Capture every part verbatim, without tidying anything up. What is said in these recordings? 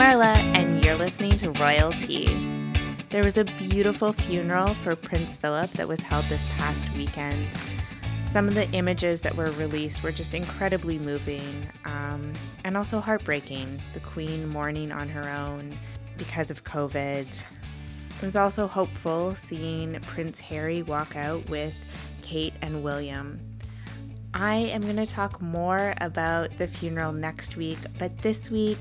Marla, and you're listening to Royal Tea. There was a beautiful funeral for Prince Philip that was held this past weekend. Some of the images that were released were just incredibly moving, um, and also heartbreaking. The Queen mourning on her own because of COVID. It was also hopeful seeing Prince Harry walk out with Kate and William. I am going to talk more about the funeral next week, but this week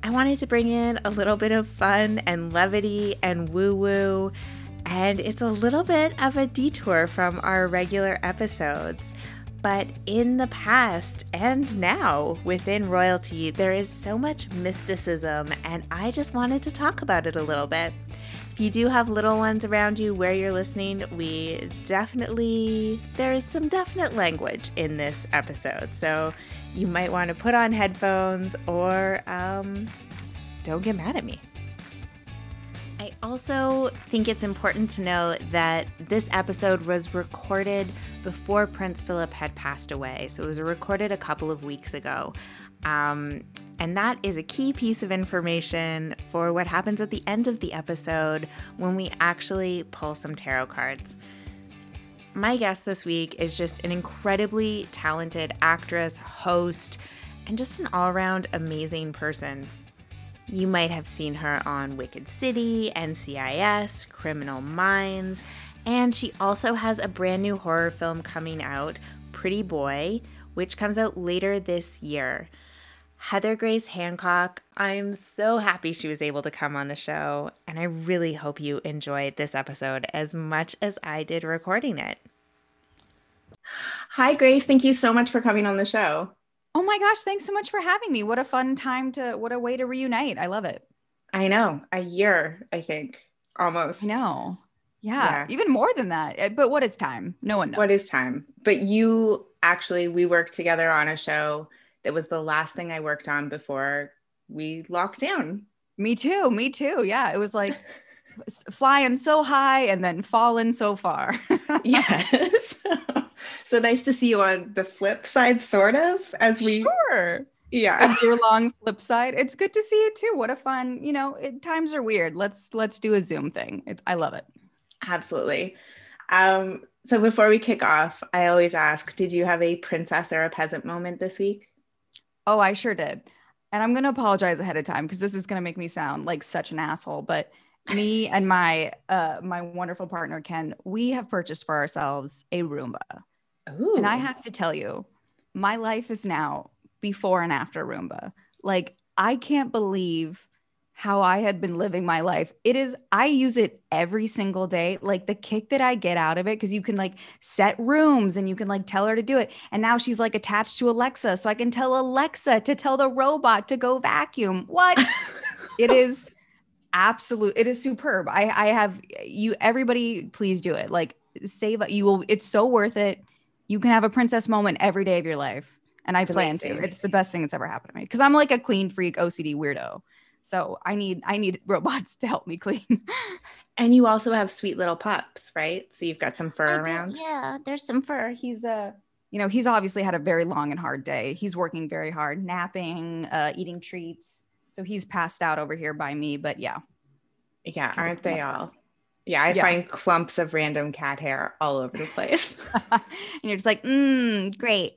I wanted to bring in a little bit of fun and levity and woo-woo, and it's a little bit of a detour from our regular episodes. But in the past and now within royalty, there is so much mysticism, and I just wanted to talk about it a little bit. If you do have little ones around you where you're listening, we definitely, there is some definite language in this episode. So you might want to put on headphones or um, don't get mad at me. I also think it's important to know that this episode was recorded before Prince Philip had passed away. So it was recorded a couple of weeks ago. Um, and that is a key piece of information for what happens at the end of the episode when we actually pull some tarot cards. My guest this week is just an incredibly talented actress, host, and just an all-around amazing person. You might have seen her on Wicked City, N C I S, Criminal Minds, and she also has a brand new horror film coming out, Pretty Boy, which comes out later this year. Heather Grace Hancock, I'm so happy she was able to come on the show, and I really hope you enjoyed this episode as much as I did recording it. Hi, Grace. Thank you so much for coming on the show. Oh my gosh, thanks so much for having me. What a fun time to, what a way to reunite. I love it. I know. A year, I think, almost. I know. Yeah, yeah. Even more than that. But what is time? No one knows. What is time? But you... Actually, we worked together on a show that was the last thing I worked on before we locked down. Me too. Me too. Yeah. It was like flying so high and then falling so far. Yes. So, so nice to see you on the flip side, sort of, as we... Sure. Yeah. A year-long flip side. It's good to see you too. What a fun, you know, it, times are weird. Let's, let's do a Zoom thing. It, I love it. Absolutely. Um, So before we kick off, I always ask, did you have a princess or a peasant moment this week? Oh, I sure did. And I'm going to apologize ahead of time because this is going to make me sound like such an asshole. But me and my uh, my wonderful partner, Ken, we have purchased for ourselves a Roomba. Ooh. And I have to tell you, my life is now before and after Roomba. Like, I can't believe how I had been living my life. It is, I use it every single day. Like the kick that I get out of it, because you can like set rooms and you can like tell her to do it. And now she's like attached to Alexa. So I can tell Alexa to tell the robot to go vacuum. What? It is absolute. It is superb. I, I have you, everybody, please do it. Like save, you will, it's so worth it. You can have a princess moment every day of your life. And I plan to. It's the best thing that's ever happened to me. Cause I'm like a clean freak O C D weirdo. So I need, I need robots to help me clean. And you also have sweet little pups, right? So you've got some fur I around. Do, yeah, there's some fur. He's a, uh, you know, he's obviously had a very long and hard day. He's working very hard, napping, uh, eating treats. So he's passed out over here by me, but yeah. Yeah. Aren't they all? Yeah. I yeah. find clumps of random cat hair all over the place. And you're just like, mm, great.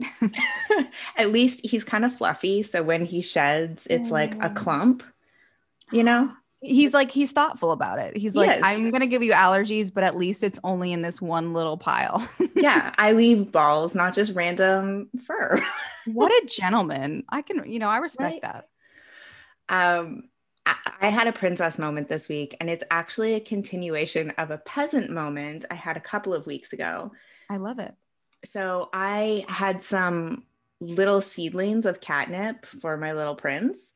At least he's kind of fluffy. So when he sheds, it's mm. like a clump. You know, he's like, he's thoughtful about it. He's like, yes. I'm going to give you allergies, but at least it's only in this one little pile. Yeah. I leave balls, not just random fur. What a gentleman. I can, you know, I respect right? that. Um, I, I had a princess moment this week, and it's actually a continuation of a peasant moment I had a couple of weeks ago. I love it. So I had some little seedlings of catnip for my little prince.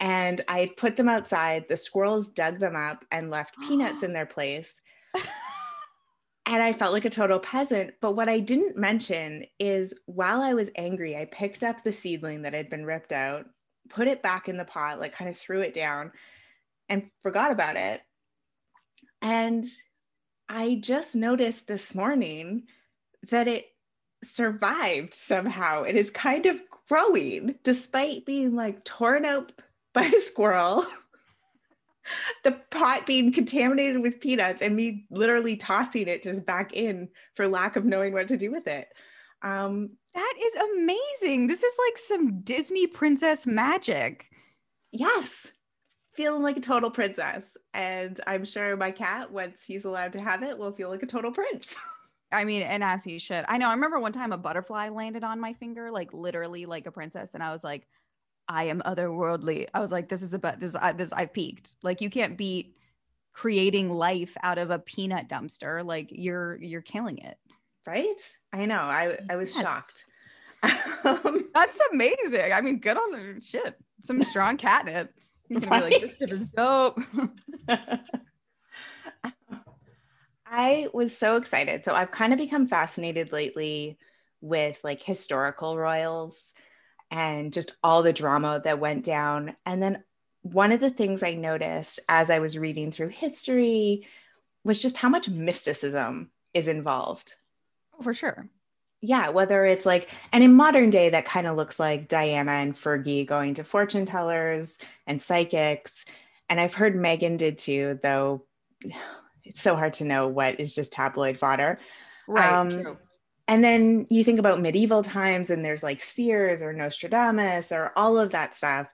And I put them outside, the squirrels dug them up and left peanuts in their place. And I felt like a total peasant. But what I didn't mention is while I was angry, I picked up the seedling that had been ripped out, put it back in the pot, like kind of threw it down and forgot about it. And I just noticed this morning that it survived somehow. It is kind of growing despite being like torn up by a squirrel, the pot being contaminated with peanuts, and me literally tossing it just back in for lack of knowing what to do with it. Um, that is amazing. This is like some Disney princess magic. Yes. Feeling like a total princess. And I'm sure my cat, once he's allowed to have it, will feel like a total prince. I mean, and as he should. I know. I remember one time a butterfly landed on my finger, like literally like a princess. And I was like, I am otherworldly. I was like, this is about this. I, this I've peaked. Like, you can't beat creating life out of a peanut dumpster. Like, you're, you're killing it. Right? I know. I, I was yeah. shocked. Um, That's amazing. I mean, good on the shit. Some strong catnip. He's gonna right? be like, this shit is dope. I was so excited. So I've kind of become fascinated lately with like historical royals and just all the drama that went down. And then one of the things I noticed as I was reading through history was just how much mysticism is involved. Oh, for sure. Yeah, whether it's like, and in modern day, that kind of looks like Diana and Fergie going to fortune tellers and psychics. And I've heard Meghan did too, though it's so hard to know what is just tabloid fodder. Right, um, true. And then you think about medieval times and there's like seers or Nostradamus or all of that stuff.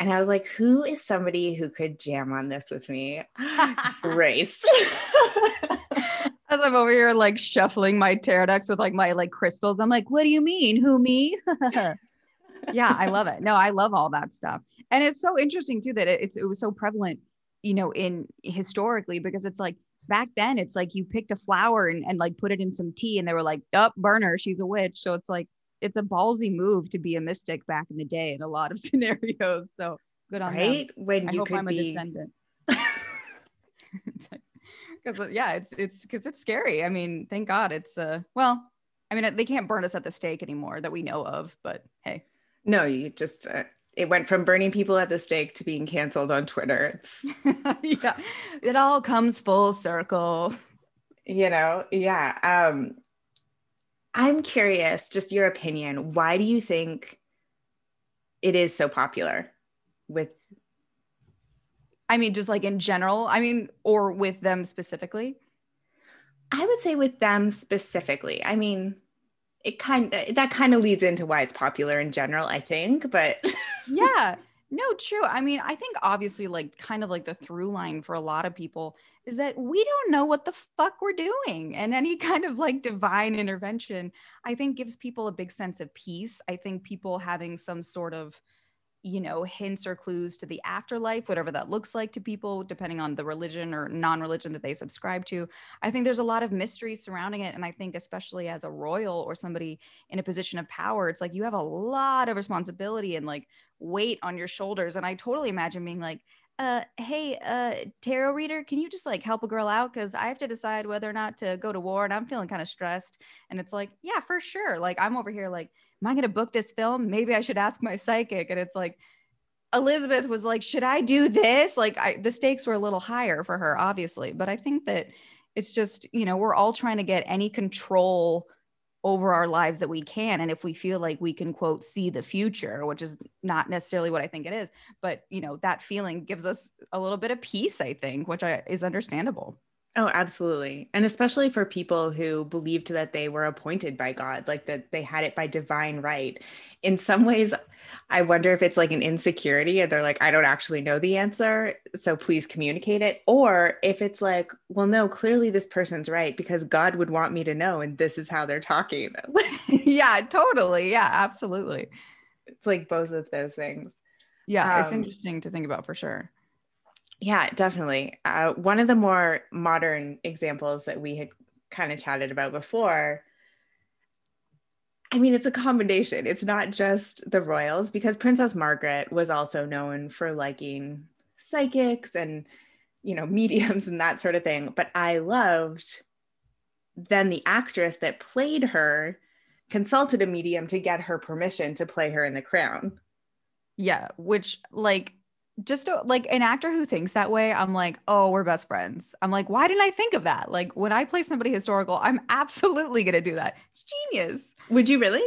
And I was like, who is somebody who could jam on this with me? Grace. As I'm over here, like shuffling my tarot decks with like my like crystals. I'm like, what do you mean? Who, me? Yeah, I love it. No, I love all that stuff. And it's so interesting too, that it, it's, it was so prevalent, you know, in historically, because it's like, back then it's like you picked a flower and, and like put it in some tea and they were like, oh, burn her, she's a witch. So it's like, it's a ballsy move to be a mystic back in the day in a lot of scenarios. So good on right? them. When I you hope could I'm be... a descendant. Because yeah, it's, it's because it's scary. I mean, thank God it's uh well, I mean, they can't burn us at the stake anymore that we know of, but hey. No, you just, uh, it went from burning people at the stake to being canceled on Twitter. Yeah, it all comes full circle. You know, yeah. Um, I'm curious, just your opinion. Why do you think it is so popular with, I mean, just like in general, I mean, or with them specifically? I would say with them specifically. I mean, it kind of, that kind of leads into why it's popular in general, I think, but. Yeah, no, true. I mean, I think obviously like kind of like the through line for a lot of people is that we don't know what the fuck we're doing. And any kind of like divine intervention, I think gives people a big sense of peace. I think people having some sort of, you know, hints or clues to the afterlife, whatever that looks like to people, depending on the religion or non-religion that they subscribe to. I think there's a lot of mystery surrounding it. And I think especially as a royal or somebody in a position of power, it's like you have a lot of responsibility and like weight on your shoulders. And I totally imagine being like, uh, hey, uh, tarot reader, can you just like help a girl out? Cause I have to decide whether or not to go to war and I'm feeling kind of stressed. And it's like, yeah, for sure. Like I'm over here like, am I going to book this film? Maybe I should ask my psychic. And it's like, Elizabeth was like, should I do this? Like I, the stakes were a little higher for her, obviously. But I think that it's just, you know, we're all trying to get any control over our lives that we can. And if we feel like we can, quote, see the future, which is not necessarily what I think it is, but, you know, that feeling gives us a little bit of peace, I think, which I, is understandable. Oh, absolutely. And especially for people who believed that they were appointed by God, like that they had it by divine right. In some ways, I wonder if it's like an insecurity and they're like, I don't actually know the answer, so please communicate it. Or if it's like, well, no, clearly this person's right because God would want me to know and this is how they're talking. Yeah, totally. Yeah, absolutely. It's like both of those things. Yeah, um, it's interesting to think about for sure. Yeah, definitely. Uh, one of the more modern examples that we had kind of chatted about before, I mean, it's a combination. It's not just the royals, because Princess Margaret was also known for liking psychics and, you know, mediums and that sort of thing. But I loved then the actress that played her consulted a medium to get her permission to play her in The Crown. Yeah, which like... just to, like an actor who thinks that way, I'm like, oh, we're best friends. I'm like, why didn't I think of that? Like when I play somebody historical, I'm absolutely going to do that. It's genius. Would you really?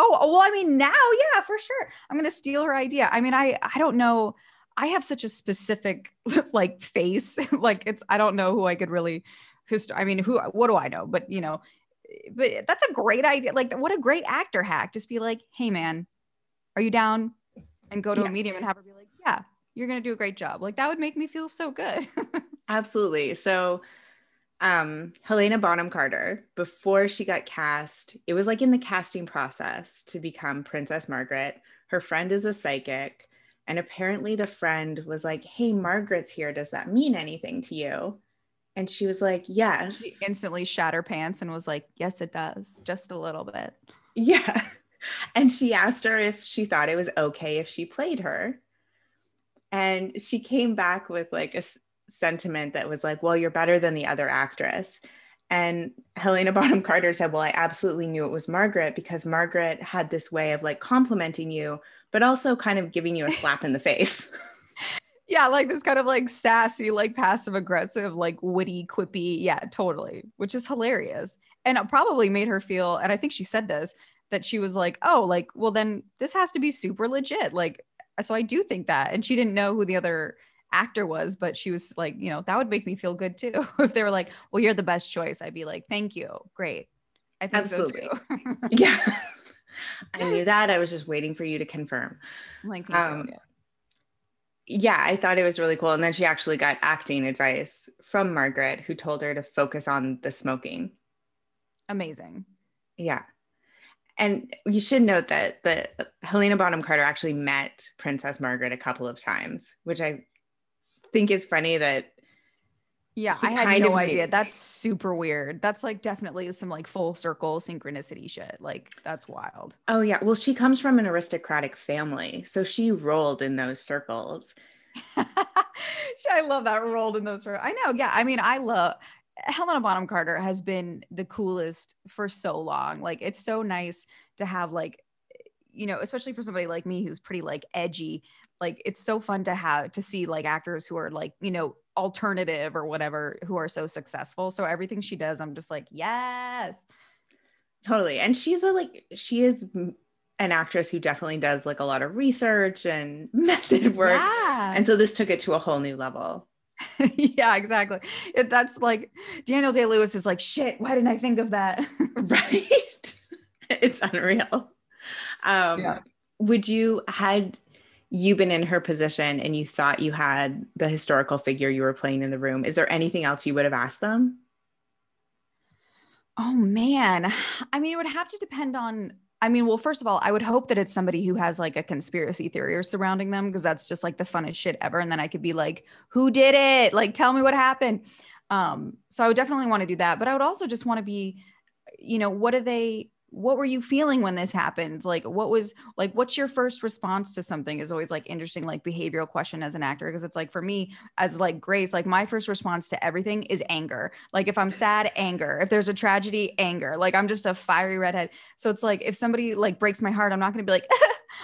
Oh, well, I mean, now, yeah, for sure. I'm going to steal her idea. I mean, I, I don't know. I have such a specific like face, like it's, I don't know who I could really, hist- I mean, who, what do I know? But you know, but that's a great idea. Like what a great actor hack. Just be like, hey man, are you down? And go to yeah. a medium and have her be like, yeah, you're going to do a great job. Like that would make me feel so good. Absolutely. So um, Helena Bonham Carter, before she got cast, it was like in the casting process to become Princess Margaret. Her friend is a psychic. And apparently the friend was like, hey, Margaret's here. Does that mean anything to you? And she was like, yes. She instantly shat her pants and was like, yes, it does. Just a little bit. Yeah. And she asked her if she thought it was okay if she played her. And she came back with like a s- sentiment that was like, well, you're better than the other actress. And Helena Bonham Carter said, well, I absolutely knew it was Margaret because Margaret had this way of like complimenting you, but also kind of giving you a slap in the face. Yeah, like this kind of like sassy, like passive aggressive, like witty, quippy. Yeah, totally. Which is hilarious. And it probably made her feel, and I think she said this, that she was like, oh, like, well, then this has to be super legit. Like, so I do think that. And she didn't know who the other actor was, but she was like, you know, that would make me feel good too. If they were like, well, you're the best choice. I'd be like, thank you. Great. I think Absolutely. so too. Yeah. I knew that. I was just waiting for you to confirm. Like, um, yeah, I thought it was really cool. And then she actually got acting advice from Margaret, who told her to focus on the smoking. Amazing. Yeah. And you should note that the Helena Bonham Carter actually met Princess Margaret a couple of times, which I think is funny that. Yeah, I had no idea. Made. That's super weird. That's like definitely some like full circle synchronicity shit. Like that's wild. Oh yeah. Well, she comes from an aristocratic family. So she rolled in those circles. I love that, rolled in those circles. I know. Yeah. I mean, I love, Helena Bonham Carter has been the coolest for so long. Like it's so nice to have like, you know, especially for somebody like me who's pretty like edgy, like it's so fun to have to see like actors who are like, you know, alternative or whatever, who are so successful. So everything she does, I'm just like, yes, totally. And she's a, like, she is an actress who definitely does like a lot of research and method work. Yeah. And so this took it to a whole new level. Yeah, exactly. It, that's like Daniel Day-Lewis is like, shit, why didn't I think of that? Right. It's unreal. Um, yeah. Would you, had you been in her position and you thought you had the historical figure you were playing in the room, is there anything else you would have asked them? Oh man. I mean, it would have to depend on, I mean, well, first of all, I would hope that it's somebody who has like a conspiracy theory or surrounding them, because that's just like the funnest shit ever. And then I could be like, who did it? Like, tell me what happened. Um, so I would definitely want to do that. But I would also just want to be, you know, what are they, what were you feeling when this happened? Like, what was like, what's your first response to something is always like interesting, like behavioral question as an actor. Cause it's like, for me as like Grace, like my first response to everything is anger. Like if I'm sad, anger, if there's a tragedy, anger, like I'm just a fiery redhead. So it's like, if somebody like breaks my heart, I'm not going to be like,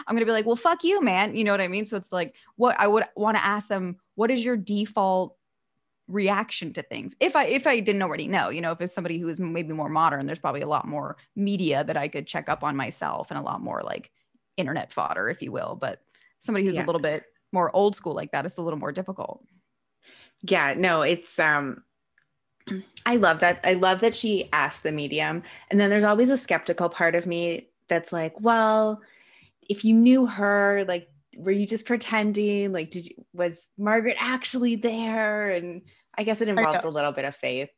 I'm going to be like, well, fuck you, man. You know what I mean? So it's like, what I would want to ask them, what is your default reaction to things? If I, if I didn't already know, you know, if it's somebody who is maybe more modern, there's probably a lot more media that I could check up on myself and a lot more like internet fodder, if you will, but somebody who's yeah. a little bit more old school like that, it's a little more difficult. Yeah, no, it's, um, I love that. I love that she asked the medium. And then there's always a skeptical part of me that's like, well, if you knew her, like, were you just pretending? Like, did you, was Margaret actually there? And I guess it involves a little bit of faith.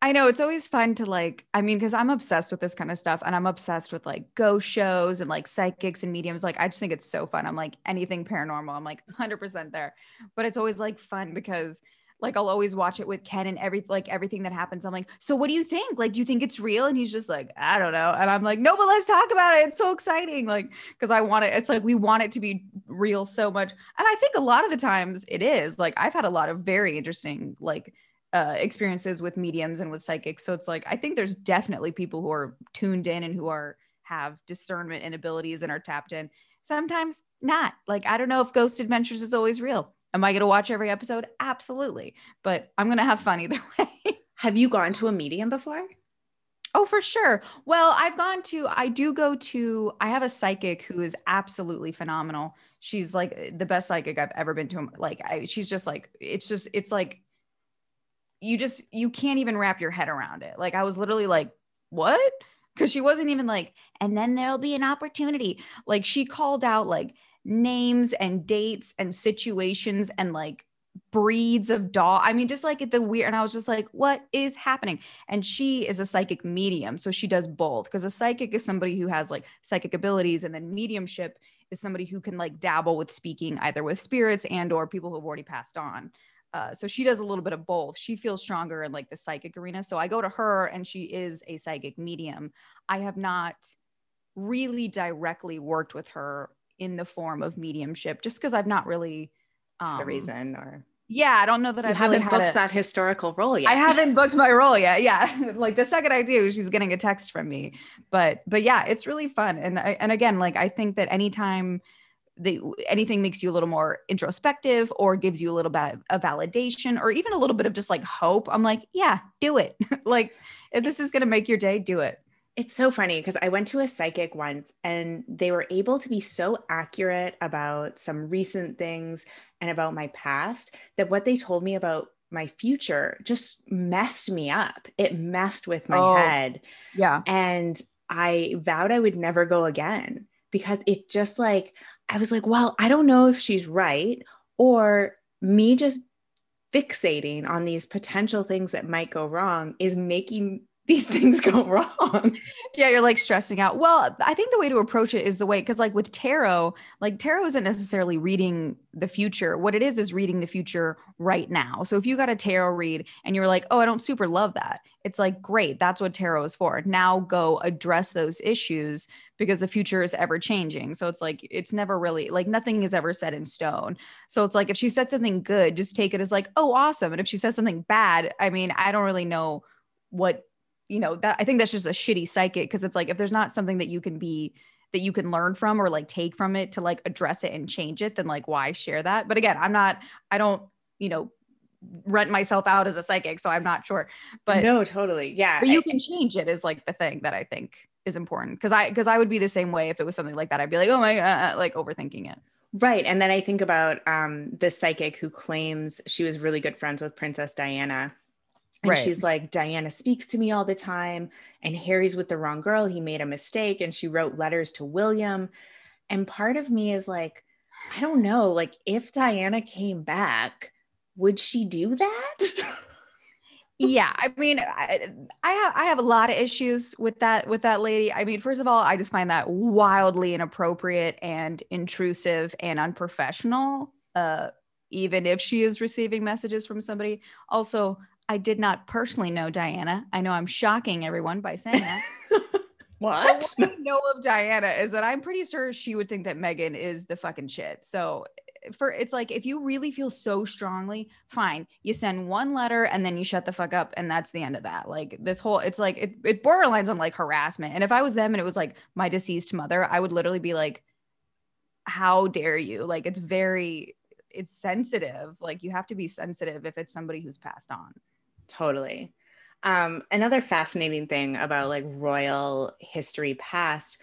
I know, it's always fun to like, I mean, cause I'm obsessed with this kind of stuff and I'm obsessed with like ghost shows and like psychics and mediums. Like, I just think it's so fun. I'm like, anything paranormal, I'm like one hundred percent there, but it's always like fun because like, I'll always watch it with Ken and every, like everything that happens. I'm like, so what do you think? Like, do you think it's real? And he's just like, I don't know. And I'm like, no, but let's talk about it. It's so exciting. Like, cause I want it. It's like, we want it to be real so much. And I think a lot of the times it is like, I've had a lot of very interesting, like uh, experiences with mediums and with psychics. So it's like, I think there's definitely people who are tuned in and who are, have discernment and abilities and are tapped in. Sometimes not. Like, I don't know if Ghost Adventures is always real. Am I going to watch every episode? Absolutely. But I'm going to have fun either way. Have you gone to a medium before? Oh, for sure. Well, I've gone to, I do go to, I have a psychic who is absolutely phenomenal. She's like the best psychic I've ever been to. Like, I, she's just like, it's just, it's like, you just, you can't even wrap your head around it. Like, I was literally like, what? Because she wasn't even like, and then there'll be an opportunity. Like, she called out like names and dates and situations and like breeds of dog. I mean, just like the weird, and I was just like, what is happening? And she is a psychic medium. So she does both, because a psychic is somebody who has like psychic abilities, and then mediumship is somebody who can like dabble with speaking either with spirits and or people who have already passed on. Uh, so she does a little bit of both. She feels stronger in like the psychic arena. So I go to her, and she is a psychic medium. I have not really directly worked with her in the form of mediumship, just because I've not really um, the reason or yeah, I don't know that I haven't really booked a, that historical role yet. I haven't booked my role yet. Yeah. Like the second I do, she's getting a text from me, but, but yeah, it's really fun. And I, and again, like, I think that anytime the, anything makes you a little more introspective or gives you a little bit of validation or even a little bit of just like hope, I'm like, yeah, do it. Like, if this is going to make your day, do it. It's so funny, because I went to a psychic once and they were able to be so accurate about some recent things and about my past that what they told me about my future just messed me up. It messed with my oh, head. Yeah. And I vowed I would never go again, because it just like, I was like, well, I don't know if she's right, or me just fixating on these potential things that might go wrong is making these things go wrong. Yeah. You're like stressing out. Well, I think the way to approach it is the way, cause like with tarot, like tarot isn't necessarily reading the future. What it is, is reading the future right now. So if you got a tarot read and you're like, oh, I don't super love that, it's like, great. That's what tarot is for. Now go address those issues, because the future is ever changing. So it's like, it's never really like, nothing is ever set in stone. So it's like, if she said something good, just take it as like, oh, awesome. And if she says something bad, I mean, I don't really know what, you know, that I think that's just a shitty psychic. Cause it's like, if there's not something that you can be, that you can learn from or like take from it to like address it and change it, then like why share that? But again, I'm not, I don't, you know, rent myself out as a psychic. So I'm not sure, but no, totally. Yeah. But you can change it is like the thing that I think is important. Cause I, cause I would be the same way if it was something like that. I'd be like, oh my God, like overthinking it. Right. And then I think about um, the psychic who claims she was really good friends with Princess Diana. And right. She's like, Diana speaks to me all the time, and Harry's with the wrong girl. He made a mistake. And she wrote letters to William. And part of me is like, I don't know, like if Diana came back, would she do that? Yeah. I mean, I, I have, I have a lot of issues with that, with that lady. I mean, first of all, I just find that wildly inappropriate and intrusive and unprofessional, uh, even if she is receiving messages from somebody. Also, I did not personally know Diana. I know I'm shocking everyone by saying that. What? What I know of Diana is that I'm pretty sure she would think that Meghan is the fucking shit. So for it's like, if you really feel so strongly, fine. You send one letter and then you shut the fuck up. And that's the end of that. Like this whole, it's like, it, it borderlines on like harassment. And if I was them and it was like my deceased mother, I would literally be like, how dare you? Like, it's very, it's sensitive. Like you have to be sensitive if it's somebody who's passed on. Totally. Um, another fascinating thing about like royal history past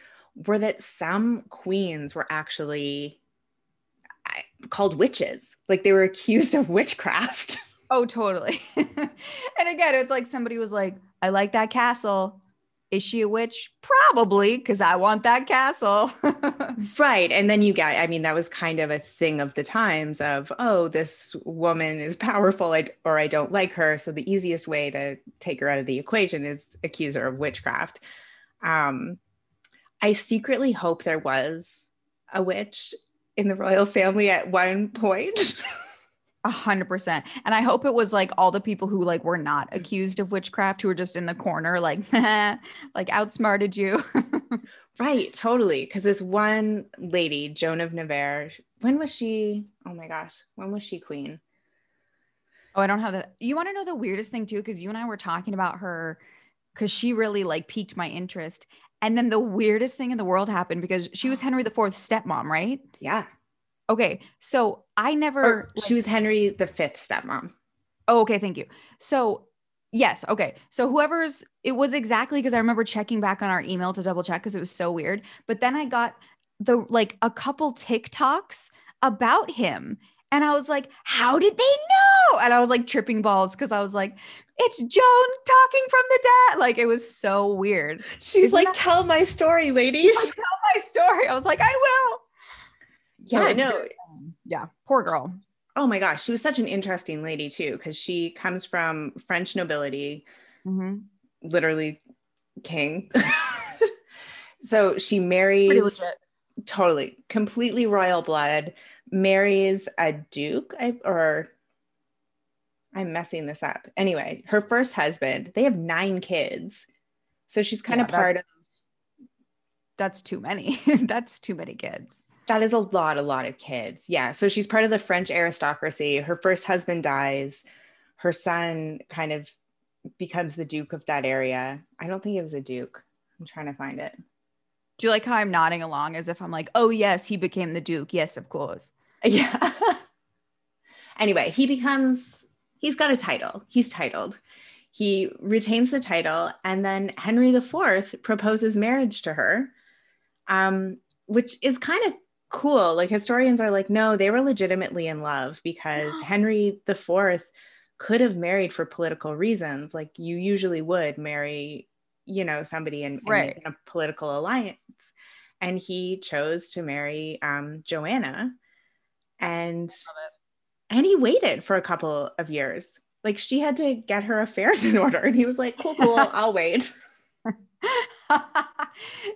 were that some queens were actually called witches. Like they were accused of witchcraft. Oh, totally. And again, it's like somebody was like, I like that castle. Is she a witch? Probably, because I want that castle. Right. And then you get, I mean, that was kind of a thing of the times of, oh, this woman is powerful or I don't like her. So the easiest way to take her out of the equation is accuse her of witchcraft. Um, I secretly hope there was a witch in the royal family at one point. A hundred percent. And I hope it was like all the people who like were not accused of witchcraft who were just in the corner, like, like outsmarted you. Right. Totally. Cause this one lady, Joan of Navarre, when was she? Oh my gosh. When was she queen? Oh, I don't have that. You want to know the weirdest thing too? Cause you and I were talking about her cause she really like piqued my interest. And then the weirdest thing in the world happened because she was Henry the fourth's stepmom, right? Yeah. Okay. So I never, or she was Henry the fifth stepmom. Oh, okay. Thank you. So Yes. Okay. So whoever's, it was exactly, because I remember checking back on our email to double check because it was so weird. But then I got the, like a couple TikToks about him. And I was like, how did they know? And I was like tripping balls because I was like, it's Joan talking from the dead. Like, it was so weird. She's Isn't like, that- tell my story, ladies. Like, tell my story. I was like, I will. Yeah, I so know. Yeah. Poor girl. Oh my gosh, she was such an interesting lady too, because she comes from French nobility, mm-hmm. literally king. So she marries, pretty legit. Totally, completely royal blood, marries a duke, I, or I'm messing this up. Anyway, her first husband, they have nine kids. So she's kind yeah, of part of. That's too many. That's too many kids. That is a lot, a lot of kids. Yeah. So she's part of the French aristocracy. Her first husband dies. Her son kind of becomes the Duke of that area. I don't think it was a Duke. I'm trying to find it. Do you like how I'm nodding along as if I'm like, oh yes, he became the Duke. Yes, of course. Yeah. Anyway, he becomes, he's got a title. He's titled. He retains the title. And then Henry the Fourth proposes marriage to her, um, which is kind of cool. Like, historians are like, no, they were legitimately in love, because yeah. Henry the Fourth could have married for political reasons. Like, you usually would marry, you know, somebody in, right. in a political alliance. And he chose to marry um, Joanna, and, and he waited for a couple of years. Like, she had to get her affairs in order. And he was like, cool, cool, I'll wait.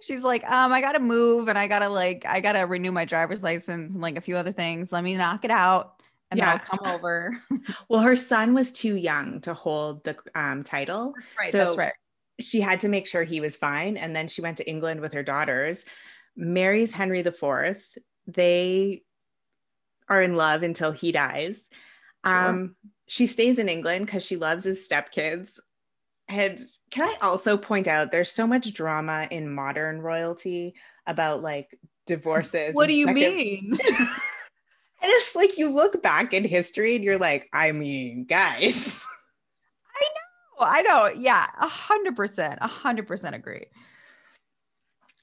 She's like, um, I gotta move, and I gotta like, I gotta renew my driver's license and like a few other things. Let me knock it out, and yeah. then I'll come over. Well, her son was too young to hold the um, title. That's right. So that's right. She had to make sure he was fine, and then she went to England with her daughters, marries Henry the Fourth. They are in love until he dies. Sure. Um, she stays in England because she loves his stepkids. Had, can I also point out there's so much drama in modern royalty about like divorces. What do you mean? And it's like, you look back in history and you're like, I mean, guys. I know. I know. Yeah. A hundred percent. A hundred percent agree.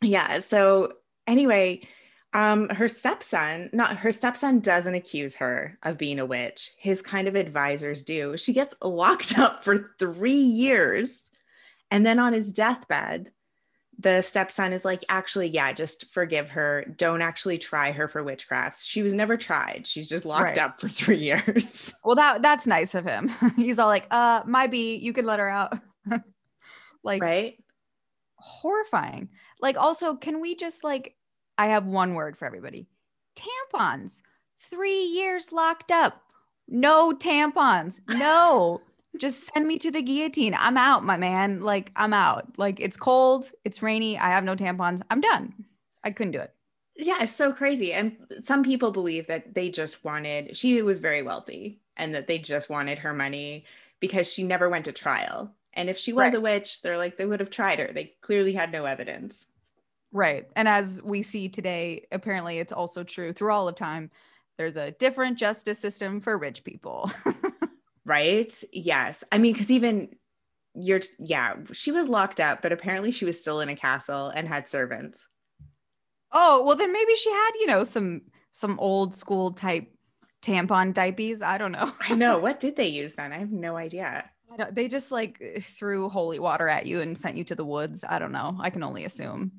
Yeah. So anyway, um, her stepson, not her stepson doesn't accuse her of being a witch. His kind of advisors do. She gets locked up for three years. And then on his deathbed, the stepson is like, actually, yeah, just forgive her. Don't actually try her for witchcraft. She was never tried. She's just locked right. up for three years. Well, that that's nice of him. He's all like, uh, my bee, you can let her out. Like, right? Horrifying. Like, also, can we just like, I have one word for everybody. Tampons. Three years locked up. No tampons. No. Just send me to the guillotine. I'm out, my man. Like, I'm out. Like, it's cold. It's rainy. I have no tampons. I'm done. I couldn't do it. Yeah, it's so crazy. And some people believe that they just wanted, she was very wealthy, and that they just wanted her money because she never went to trial. And if she was right. a witch, they're like, they would have tried her. They clearly had no evidence. Right. And as we see today, apparently it's also true through all of time. There's a different justice system for rich people. Right. Yes. I mean, because even you're, yeah, she was locked up, but apparently she was still in a castle and had servants. Oh, well then maybe she had, you know, some, some old school type tampon diapies. I don't know. I know. What did they use then? I have no idea. I don't, they just like threw holy water at you and sent you to the woods. I don't know. I can only assume.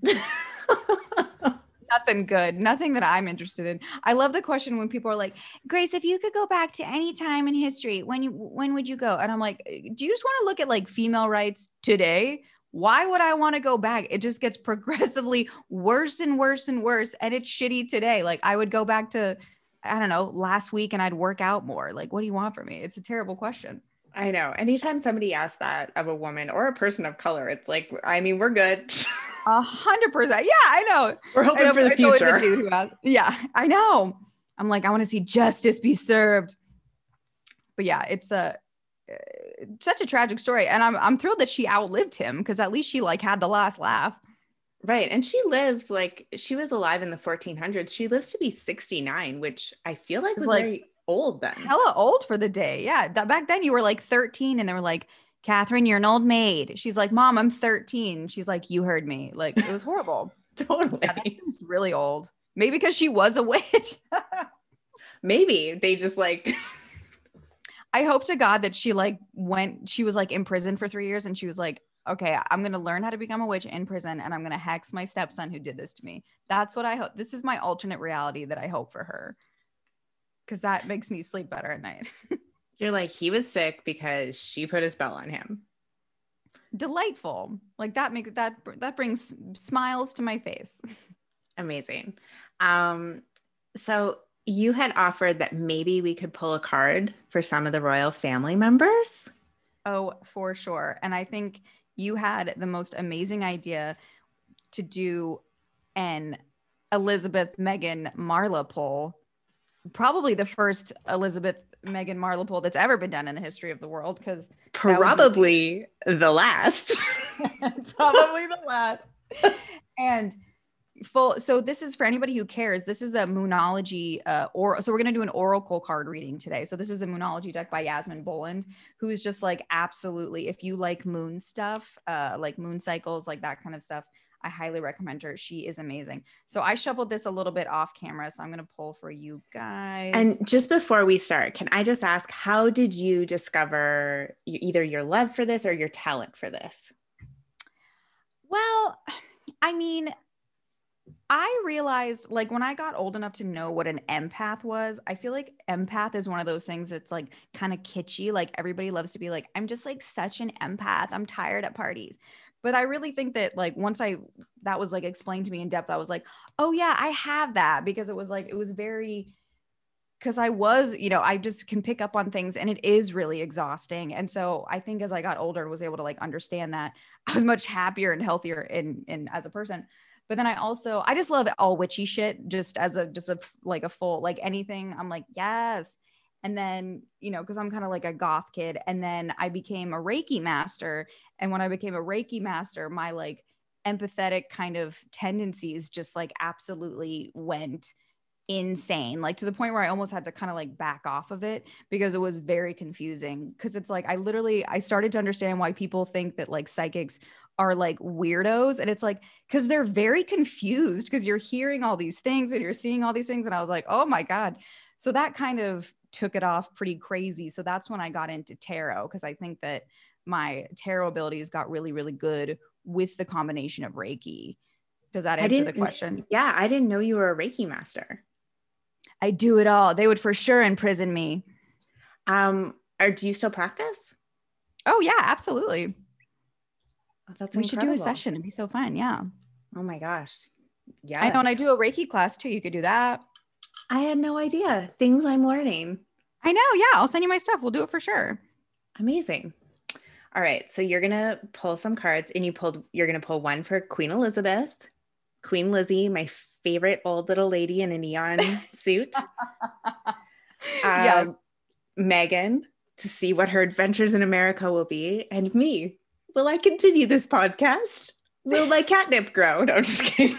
Nothing good. Nothing that I'm interested in. I love the question when people are like, Grace, if you could go back to any time in history, when you, when would you go? And I'm like, do you just want to look at like female rights today? Why would I want to go back? It just gets progressively worse and worse and worse. And it's shitty today. Like, I would go back to, I don't know, last week, and I'd work out more. Like, what do you want from me? It's a terrible question. I know. Anytime somebody asks that of a woman or a person of color, it's like, I mean, we're good. A hundred percent. Yeah, I know. We're hoping know, for the future. Dude who has, yeah, I know. I'm like, I want to see justice be served. But yeah, it's a uh, such a tragic story, and I'm I'm thrilled that she outlived him, because at least she like had the last laugh. Right, and she lived like she was alive in the fourteen hundreds. She lives to be sixty-nine, which I feel like was like. Very- old then. Hella old for the day. Yeah. That back then you were like thirteen and they were like, Catherine, you're an old maid. She's like, Mom, I'm thirteen. She's like, you heard me. Like, it was horrible. Totally. Yeah, that seems really old. Maybe because she was a witch. Maybe they just like. I hope to God that she like went, she was like in prison for three years and she was like, okay, I'm going to learn how to become a witch in prison and I'm going to hex my stepson who did this to me. That's what I hope. This is my alternate reality that I hope for her. Because that makes me sleep better at night. You're like, he was sick because she put a spell on him. Delightful. Like that makes that, that brings smiles to my face. Amazing. Um, so you had offered that maybe we could pull a card for some of the royal family members. Oh, for sure. And I think you had the most amazing idea to do an Elizabeth, Meghan, Marla poll. Probably the first Elizabeth, Meghan, Marla poll that's ever been done in the history of the world. Because probably be- the last. Probably the last. And full. So this is for anybody who cares. This is the Moonology, uh, or so we're going to do an oracle card reading today. So this is the Moonology deck by Yasmin Boland, who is just like, absolutely. If you like moon stuff, uh, like moon cycles, like that kind of stuff, I highly recommend her. She is amazing. So I shuffled this a little bit off camera. So I'm going to pull for you guys. And just before we start, can I just ask, how did you discover either your love for this or your talent for this? Well, I mean, I realized like when I got old enough to know what an empath was, I feel like empath is one of those things that's like kind of kitschy. Like everybody loves to be like, I'm just like such an empath. I'm tired at parties. But I really think that like once I, that was like explained to me in depth, I was like, oh yeah, I have that, because it was like, it was very, because I was, you know, I just can pick up on things and it is really exhausting. And so I think as I got older and was able to like understand that, I was much happier and healthier in, in as a person. But then I also, I just love all witchy shit, just as a, just a, like a full, like anything. I'm like, yes. And then, you know, because I'm kind of like a goth kid. And then I became a Reiki master. And when I became a Reiki master, my like empathetic kind of tendencies just like absolutely went insane, like to the point where I almost had to kind of like back off of it because it was very confusing. Because it's like, I literally, I started to understand why people think that like psychics are like weirdos. And it's like, because they're very confused because you're hearing all these things and you're seeing all these things. And I was like, oh my God. So that kind of took it off pretty crazy. So that's when I got into tarot, because I think that my tarot abilities got really, really good with the combination of Reiki. Does that answer the question? Yeah, I didn't know you were a Reiki master. I do it all. They would for sure imprison me. Um, or do you still practice? Oh yeah, absolutely. Oh, that's we incredible. Should do a session. It'd be so fun. Yeah. Oh my gosh. Yeah. I know. And I do a Reiki class too. You could do that. I had no idea. Things I'm learning. I know. Yeah. I'll send you my stuff. We'll do it for sure. Amazing. All right. So you're going to pull some cards and you pulled, you're going to pull one for Queen Elizabeth, Queen Lizzie, my favorite old little lady in a neon suit. um, yeah. Megan, to see what her adventures in America will be. And me, will I continue this podcast? Will my catnip grow? No, I'm just kidding.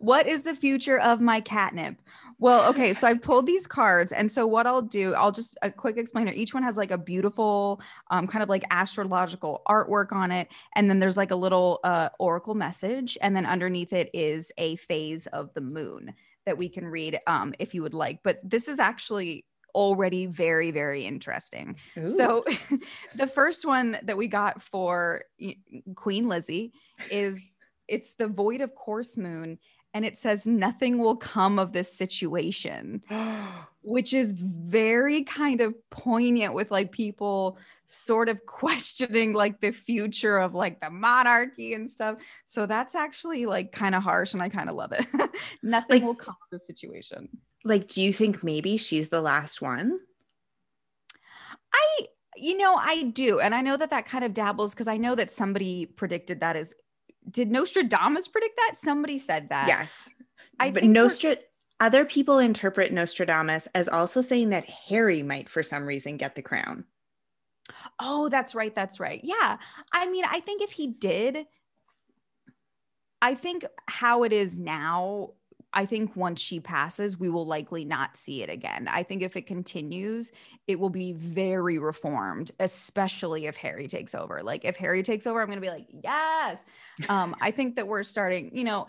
What is the future of my catnip? Well, okay, so I pulled these cards. And so what I'll do, I'll just a quick explainer. Each one has like a beautiful um, kind of like astrological artwork on it. And then there's like a little uh, oracle message. And then underneath it is a phase of the moon that we can read um, if you would like. But this is actually already very, very interesting. Ooh. So the first one that we got for Queen Lizzie is... It's the void of course moon. And it says nothing will come of this situation, which is very kind of poignant with like people sort of questioning like the future of like the monarchy and stuff. So that's actually like kind of harsh. And I kind of love it. Nothing like, will come of this situation. Like, do you think maybe she's the last one? I, you know, I do. And I know that that kind of dabbles because I know that somebody predicted that as did Nostradamus predict that? Somebody said that. Yes. I but Nostrad- other people interpret Nostradamus as also saying that Harry might for some reason get the crown. Oh, that's right. That's right. Yeah. I mean, I think if he did, I think how it is now I think once she passes, we will likely not see it again. I think if it continues, it will be very reformed, especially if Harry takes over. Like if Harry takes over, I'm going to be like, yes. Um, I think that we're starting, you know,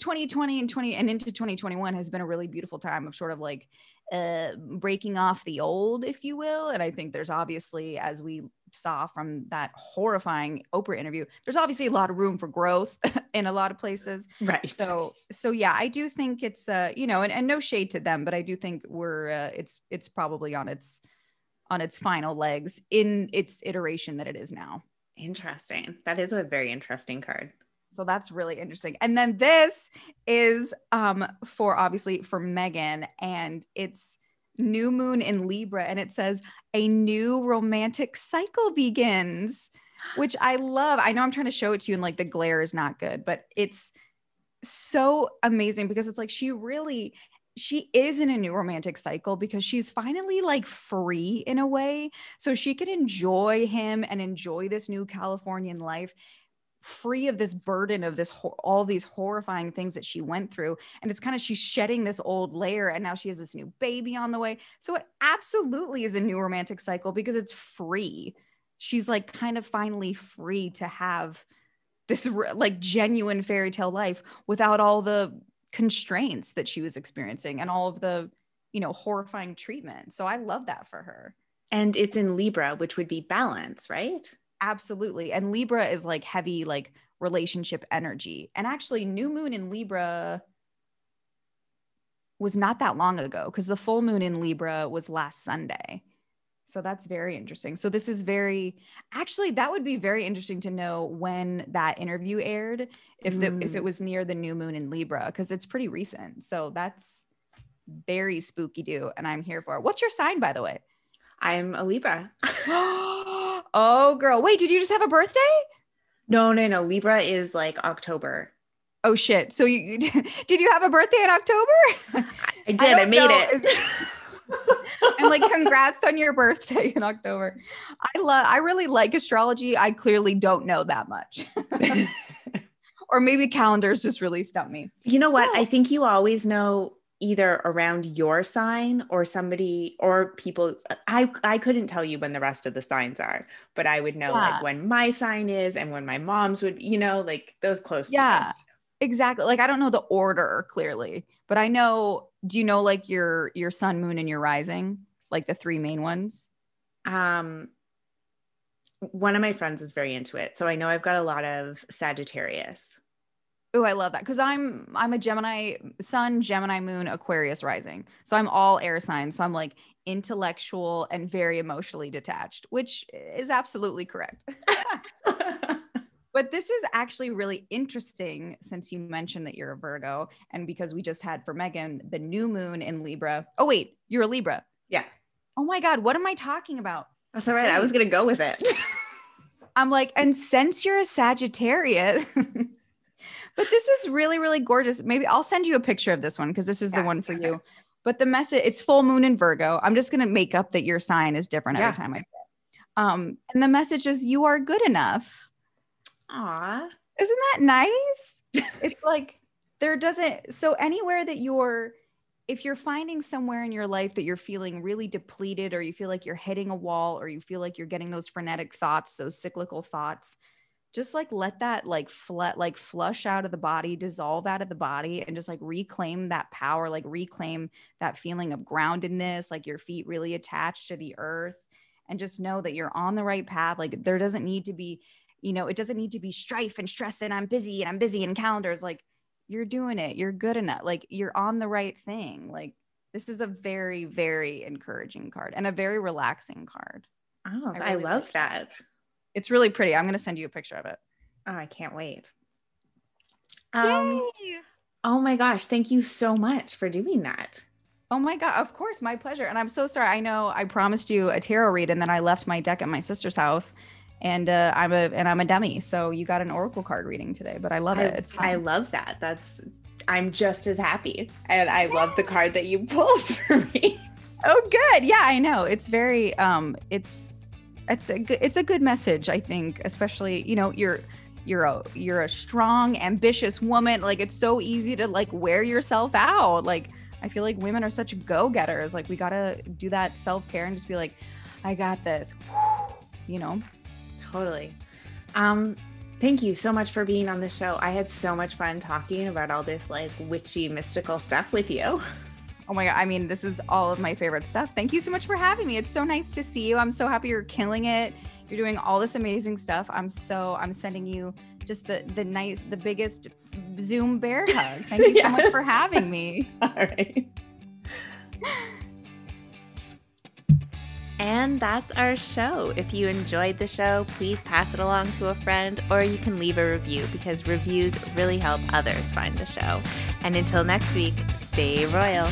twenty twenty and twenty and into twenty twenty-one has been a really beautiful time of sort of like uh, breaking off the old, if you will. And I think there's obviously, as we saw from that horrifying Oprah interview, there's obviously a lot of room for growth in a lot of places. Right. So, so yeah, I do think it's, uh, you know, and, and no shade to them, but I do think we're, uh, it's, it's probably on its, on its final legs in its iteration that it is now. Interesting. That is a very interesting card. So that's really interesting. And then this is, um, for obviously for Megan, and it's New Moon in Libra, and it says a new romantic cycle begins, which I love. I know I'm trying to show it to you and like the glare is not good, but it's so amazing because it's like she really, she is in a new romantic cycle because she's finally like free in a way. So she could enjoy him and enjoy this new Californian life, free of this burden of this, ho- all these horrifying things that she went through. And it's kind of, she's shedding this old layer and now she has this new baby on the way. So it absolutely is a new romantic cycle because it's free. She's like kind of finally free to have this re- like genuine fairy tale life without all the constraints that she was experiencing and all of the, you know, horrifying treatment. So I love that for her. And it's in Libra, which would be balance, right? Absolutely. And Libra is like heavy, like relationship energy. And actually new moon in Libra was not that long ago because the full moon in Libra was last Sunday. So that's very interesting. So this is very, actually that would be very interesting to know when that interview aired, if the, mm. if it was near the new moon in Libra, because it's pretty recent. So that's very spooky do. And I'm here for it. What's your sign, by the way? I'm a Libra. Oh, girl. Wait, did you just have a birthday? No, no, no. Libra is like October. Oh, shit. So you did you have a birthday in October? I did. I, I made know. it. And like, congrats on your birthday in October. I love, I really like astrology. I clearly don't know that much. Or maybe calendars just really stump me. You know so- what? I think you always know either around your sign or somebody or people. I, I couldn't tell you when the rest of the signs are, but I would know yeah. like when my sign is and when my mom's would, you know, like those close. Yeah, things, you know. Exactly. Like, I don't know the order clearly, but I know, do you know like your, your sun, moon, and your rising, like the three main ones? Um, one of my friends is very into it. So I know I've got a lot of Sagittarius. Oh, I love that. Cause I'm, I'm a Gemini sun, Gemini moon, Aquarius rising. So I'm all air signs. So I'm like intellectual and very emotionally detached, which is absolutely correct. But this is actually really interesting since you mentioned that you're a Virgo, and because we just had for Megan, the new moon in Libra. Oh wait, you're a Libra. Yeah. Oh my God. What am I talking about? That's all right. I was going to go with it. I'm like, and since you're a Sagittarius, but this is really, really gorgeous. Maybe I'll send you a picture of this one because this is yeah, the one for yeah. you. But the message, it's full moon in Virgo. I'm just going to make up that your sign is different yeah. every time I say it. Um, and the message is, you are good enough. Aw. Isn't that nice? It's like there doesn't, so anywhere that you're, if you're finding somewhere in your life that you're feeling really depleted, or you feel like you're hitting a wall, or you feel like you're getting those frenetic thoughts, those cyclical thoughts, just like let that like fl- like flush out of the body, dissolve out of the body, and just like reclaim that power, like reclaim that feeling of groundedness, like your feet really attached to the earth, and just know that you're on the right path. Like there doesn't need to be, you know, it doesn't need to be strife and stress and I'm busy and I'm busy and calendars. Like you're doing it. You're good enough. Like you're on the right thing. Like this is a very, very encouraging card and a very relaxing card. Oh, I, really I love that. It. It's really pretty. I'm going to send you a picture of it. Oh, I can't wait. Um, oh my gosh. Thank you so much for doing that. Oh my God. Of course. My pleasure. And I'm so sorry. I know I promised you a tarot read and then I left my deck at my sister's house and, uh, I'm a, and I'm a dummy. So you got an Oracle card reading today, but I love I, it. It's fun. I love that. That's, I'm just as happy. And I love the card that you pulled for me. Oh, good. Yeah, I know. It's very, um, it's, It's a good, it's a good message, I think, especially, you know, you're, you're a you're a strong, ambitious woman. Like, it's so easy to like wear yourself out. Like, I feel like women are such go-getters. Like, we gotta do that self-care and just be like, I got this, you know? Totally. Um, thank you so much for being on the show. I had so much fun talking about all this like witchy, mystical stuff with you. Oh my God. I mean, this is all of my favorite stuff. Thank you so much for having me. It's so nice to see you. I'm so happy you're killing it. You're doing all this amazing stuff. I'm so, I'm sending you just the, the nice, the biggest Zoom bear hug. Thank you yes. so much for having me. All right. And that's our show. If you enjoyed the show, please pass it along to a friend, or you can leave a review, because reviews really help others find the show. And until next week, stay royal.